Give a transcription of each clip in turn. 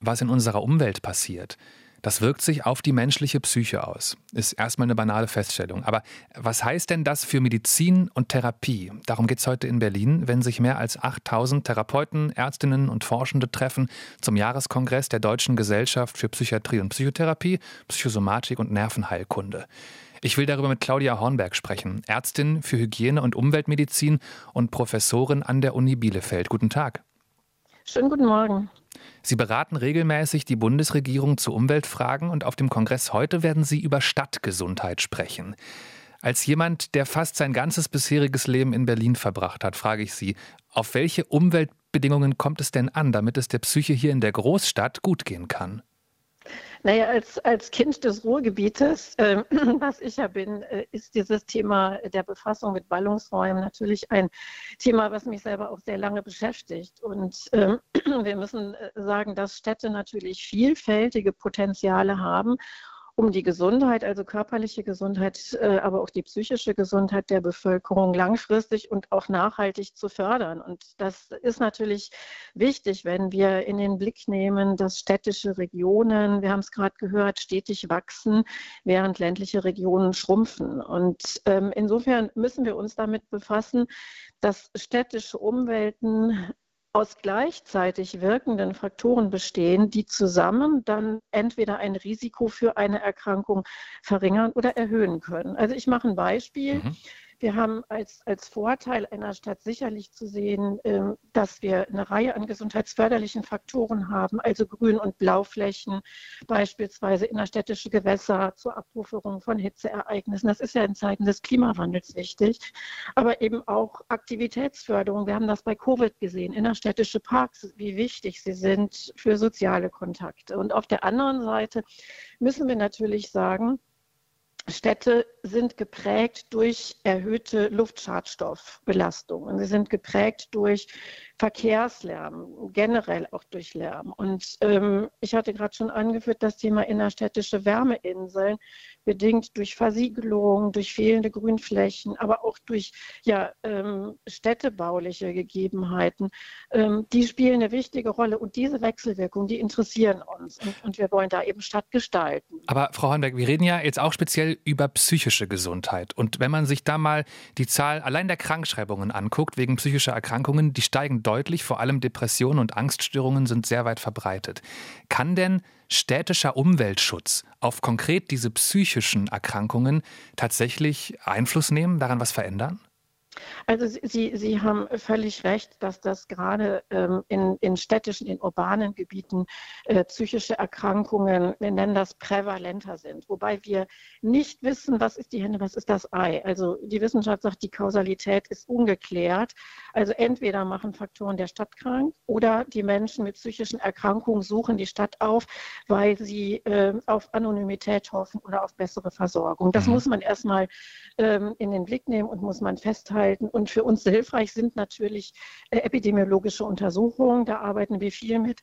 was in unserer Umwelt passiert, das wirkt sich auf die menschliche Psyche aus. Ist erstmal eine banale Feststellung. Aber was heißt denn das für Medizin und Therapie? Darum geht es heute in Berlin, wenn sich mehr als 8000 Therapeuten, Ärztinnen und Forschende treffen zum Jahreskongress der Deutschen Gesellschaft für Psychiatrie und Psychotherapie, Psychosomatik und Nervenheilkunde. Ich will darüber mit Claudia Hornberg sprechen, Ärztin für Hygiene- und Umweltmedizin und Professorin an der Uni Bielefeld. Guten Tag. Schönen guten Morgen. Sie beraten regelmäßig die Bundesregierung zu Umweltfragen und auf dem Kongress heute werden Sie über Stadtgesundheit sprechen. Als jemand, der fast sein ganzes bisheriges Leben in Berlin verbracht hat, frage ich Sie, auf welche Umweltbedingungen kommt es denn an, damit es der Psyche hier in der Großstadt gut gehen kann? Naja, als Kind des Ruhrgebietes, was ich ja bin, ist dieses Thema der Befassung mit Ballungsräumen natürlich ein Thema, was mich selber auch sehr lange beschäftigt. Und wir müssen sagen, dass Städte natürlich vielfältige Potenziale haben, um die Gesundheit, also körperliche Gesundheit, aber auch die psychische Gesundheit der Bevölkerung langfristig und auch nachhaltig zu fördern. Und das ist natürlich wichtig, wenn wir in den Blick nehmen, dass städtische Regionen, wir haben es gerade gehört, stetig wachsen, während ländliche Regionen schrumpfen. Und insofern müssen wir uns damit befassen, dass städtische Umwelten aus gleichzeitig wirkenden Faktoren bestehen, die zusammen dann entweder ein Risiko für eine Erkrankung verringern oder erhöhen können. Also ich mache ein Beispiel. Wir haben als Vorteil einer Stadt sicherlich zu sehen, dass wir eine Reihe an gesundheitsförderlichen Faktoren haben, also Grün- und Blauflächen, beispielsweise innerstädtische Gewässer zur Abpufferung von Hitzeereignissen. Das ist ja in Zeiten des Klimawandels wichtig, aber eben auch Aktivitätsförderung. Wir haben das bei Covid gesehen, innerstädtische Parks, wie wichtig sie sind für soziale Kontakte. Und auf der anderen Seite müssen wir natürlich sagen, Städte sind geprägt durch erhöhte Luftschadstoffbelastungen. Sie sind geprägt durch Verkehrslärm, generell auch durch Lärm. Und ich hatte gerade schon angeführt, das Thema innerstädtische Wärmeinseln, bedingt durch Versiegelung, durch fehlende Grünflächen, aber auch durch städtebauliche Gegebenheiten. Die spielen eine wichtige Rolle und diese Wechselwirkung, die interessieren uns. Und wir wollen da eben Stadt gestalten. Aber Frau Hornberg, wir reden ja jetzt auch speziell über psychische Gesundheit. Und wenn man sich da mal die Zahl allein der Krankschreibungen anguckt, wegen psychischer Erkrankungen, die steigen deutlich, vor allem Depressionen und Angststörungen sind sehr weit verbreitet. Kann denn städtischer Umweltschutz auf konkret diese psychischen Erkrankungen tatsächlich Einfluss nehmen, daran was verändern? Also Sie haben völlig recht, dass das gerade in städtischen, in urbanen Gebieten psychische Erkrankungen, wir nennen das prävalenter sind, wobei wir nicht wissen, was ist die Henne, was ist das Ei. Also die Wissenschaft sagt, die Kausalität ist ungeklärt. Also entweder machen Faktoren der Stadt krank oder die Menschen mit psychischen Erkrankungen suchen die Stadt auf, weil sie auf Anonymität hoffen oder auf bessere Versorgung. Das muss man erstmal in den Blick nehmen und muss man festhalten. Und für uns hilfreich sind natürlich epidemiologische Untersuchungen, da arbeiten wir viel mit.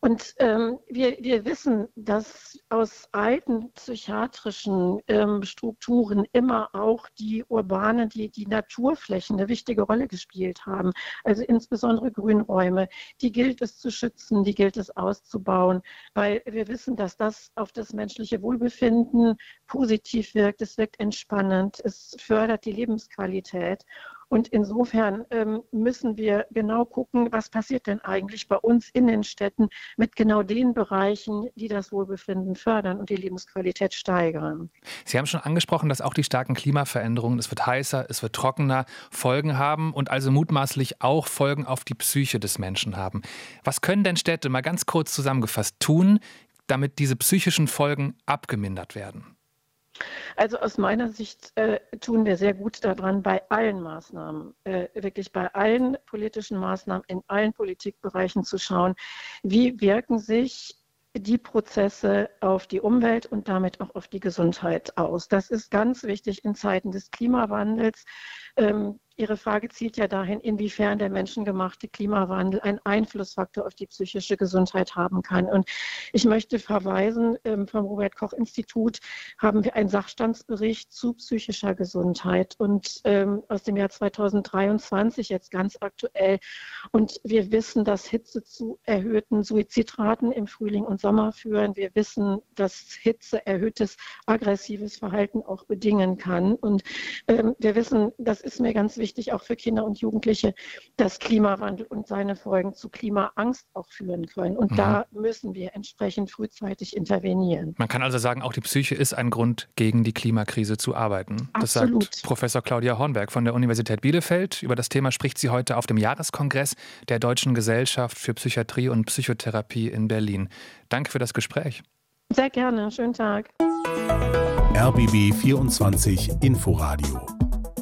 Und wir wissen, dass aus alten psychiatrischen Strukturen immer auch die urbanen, die Naturflächen eine wichtige Rolle gespielt haben. Also insbesondere Grünräume, die gilt es zu schützen, die gilt es auszubauen, weil wir wissen, dass das auf das menschliche Wohlbefinden positiv wirkt, es wirkt entspannend, es fördert die Lebensqualität. Und insofern müssen wir genau gucken, was passiert denn eigentlich bei uns in den Städten mit genau den Bereichen, die das Wohlbefinden fördern und die Lebensqualität steigern. Sie haben schon angesprochen, dass auch die starken Klimaveränderungen, es wird heißer, es wird trockener, Folgen haben und also mutmaßlich auch Folgen auf die Psyche des Menschen haben. Was können denn Städte, mal ganz kurz zusammengefasst, tun, damit diese psychischen Folgen abgemindert werden? Also aus meiner Sicht tun wir sehr gut daran, bei allen Maßnahmen, wirklich bei allen politischen Maßnahmen in allen Politikbereichen zu schauen, wie wirken sich die Prozesse auf die Umwelt und damit auch auf die Gesundheit aus. Das ist ganz wichtig in Zeiten des Klimawandels. Ihre Frage zielt ja dahin, inwiefern der menschengemachte Klimawandel einen Einflussfaktor auf die psychische Gesundheit haben kann. Und ich möchte verweisen, vom Robert-Koch-Institut haben wir einen Sachstandsbericht zu psychischer Gesundheit und aus dem Jahr 2023 jetzt ganz aktuell. Und wir wissen, dass Hitze zu erhöhten Suizidraten im Frühling und Sommer führen. Wir wissen, dass Hitze erhöhtes aggressives Verhalten auch bedingen kann. Und wir wissen, das ist mir ganz wichtig, auch für Kinder und Jugendliche, dass Klimawandel und seine Folgen zu Klimaangst auch führen können. Und da müssen wir entsprechend frühzeitig intervenieren. Man kann also sagen, auch die Psyche ist ein Grund, gegen die Klimakrise zu arbeiten. Das sagt Professor Claudia Hornberg von der Universität Bielefeld. Über das Thema spricht sie heute auf dem Jahreskongress der Deutschen Gesellschaft für Psychiatrie und Psychotherapie in Berlin. Danke für das Gespräch. Sehr gerne. Schönen Tag. RBB 24 Inforadio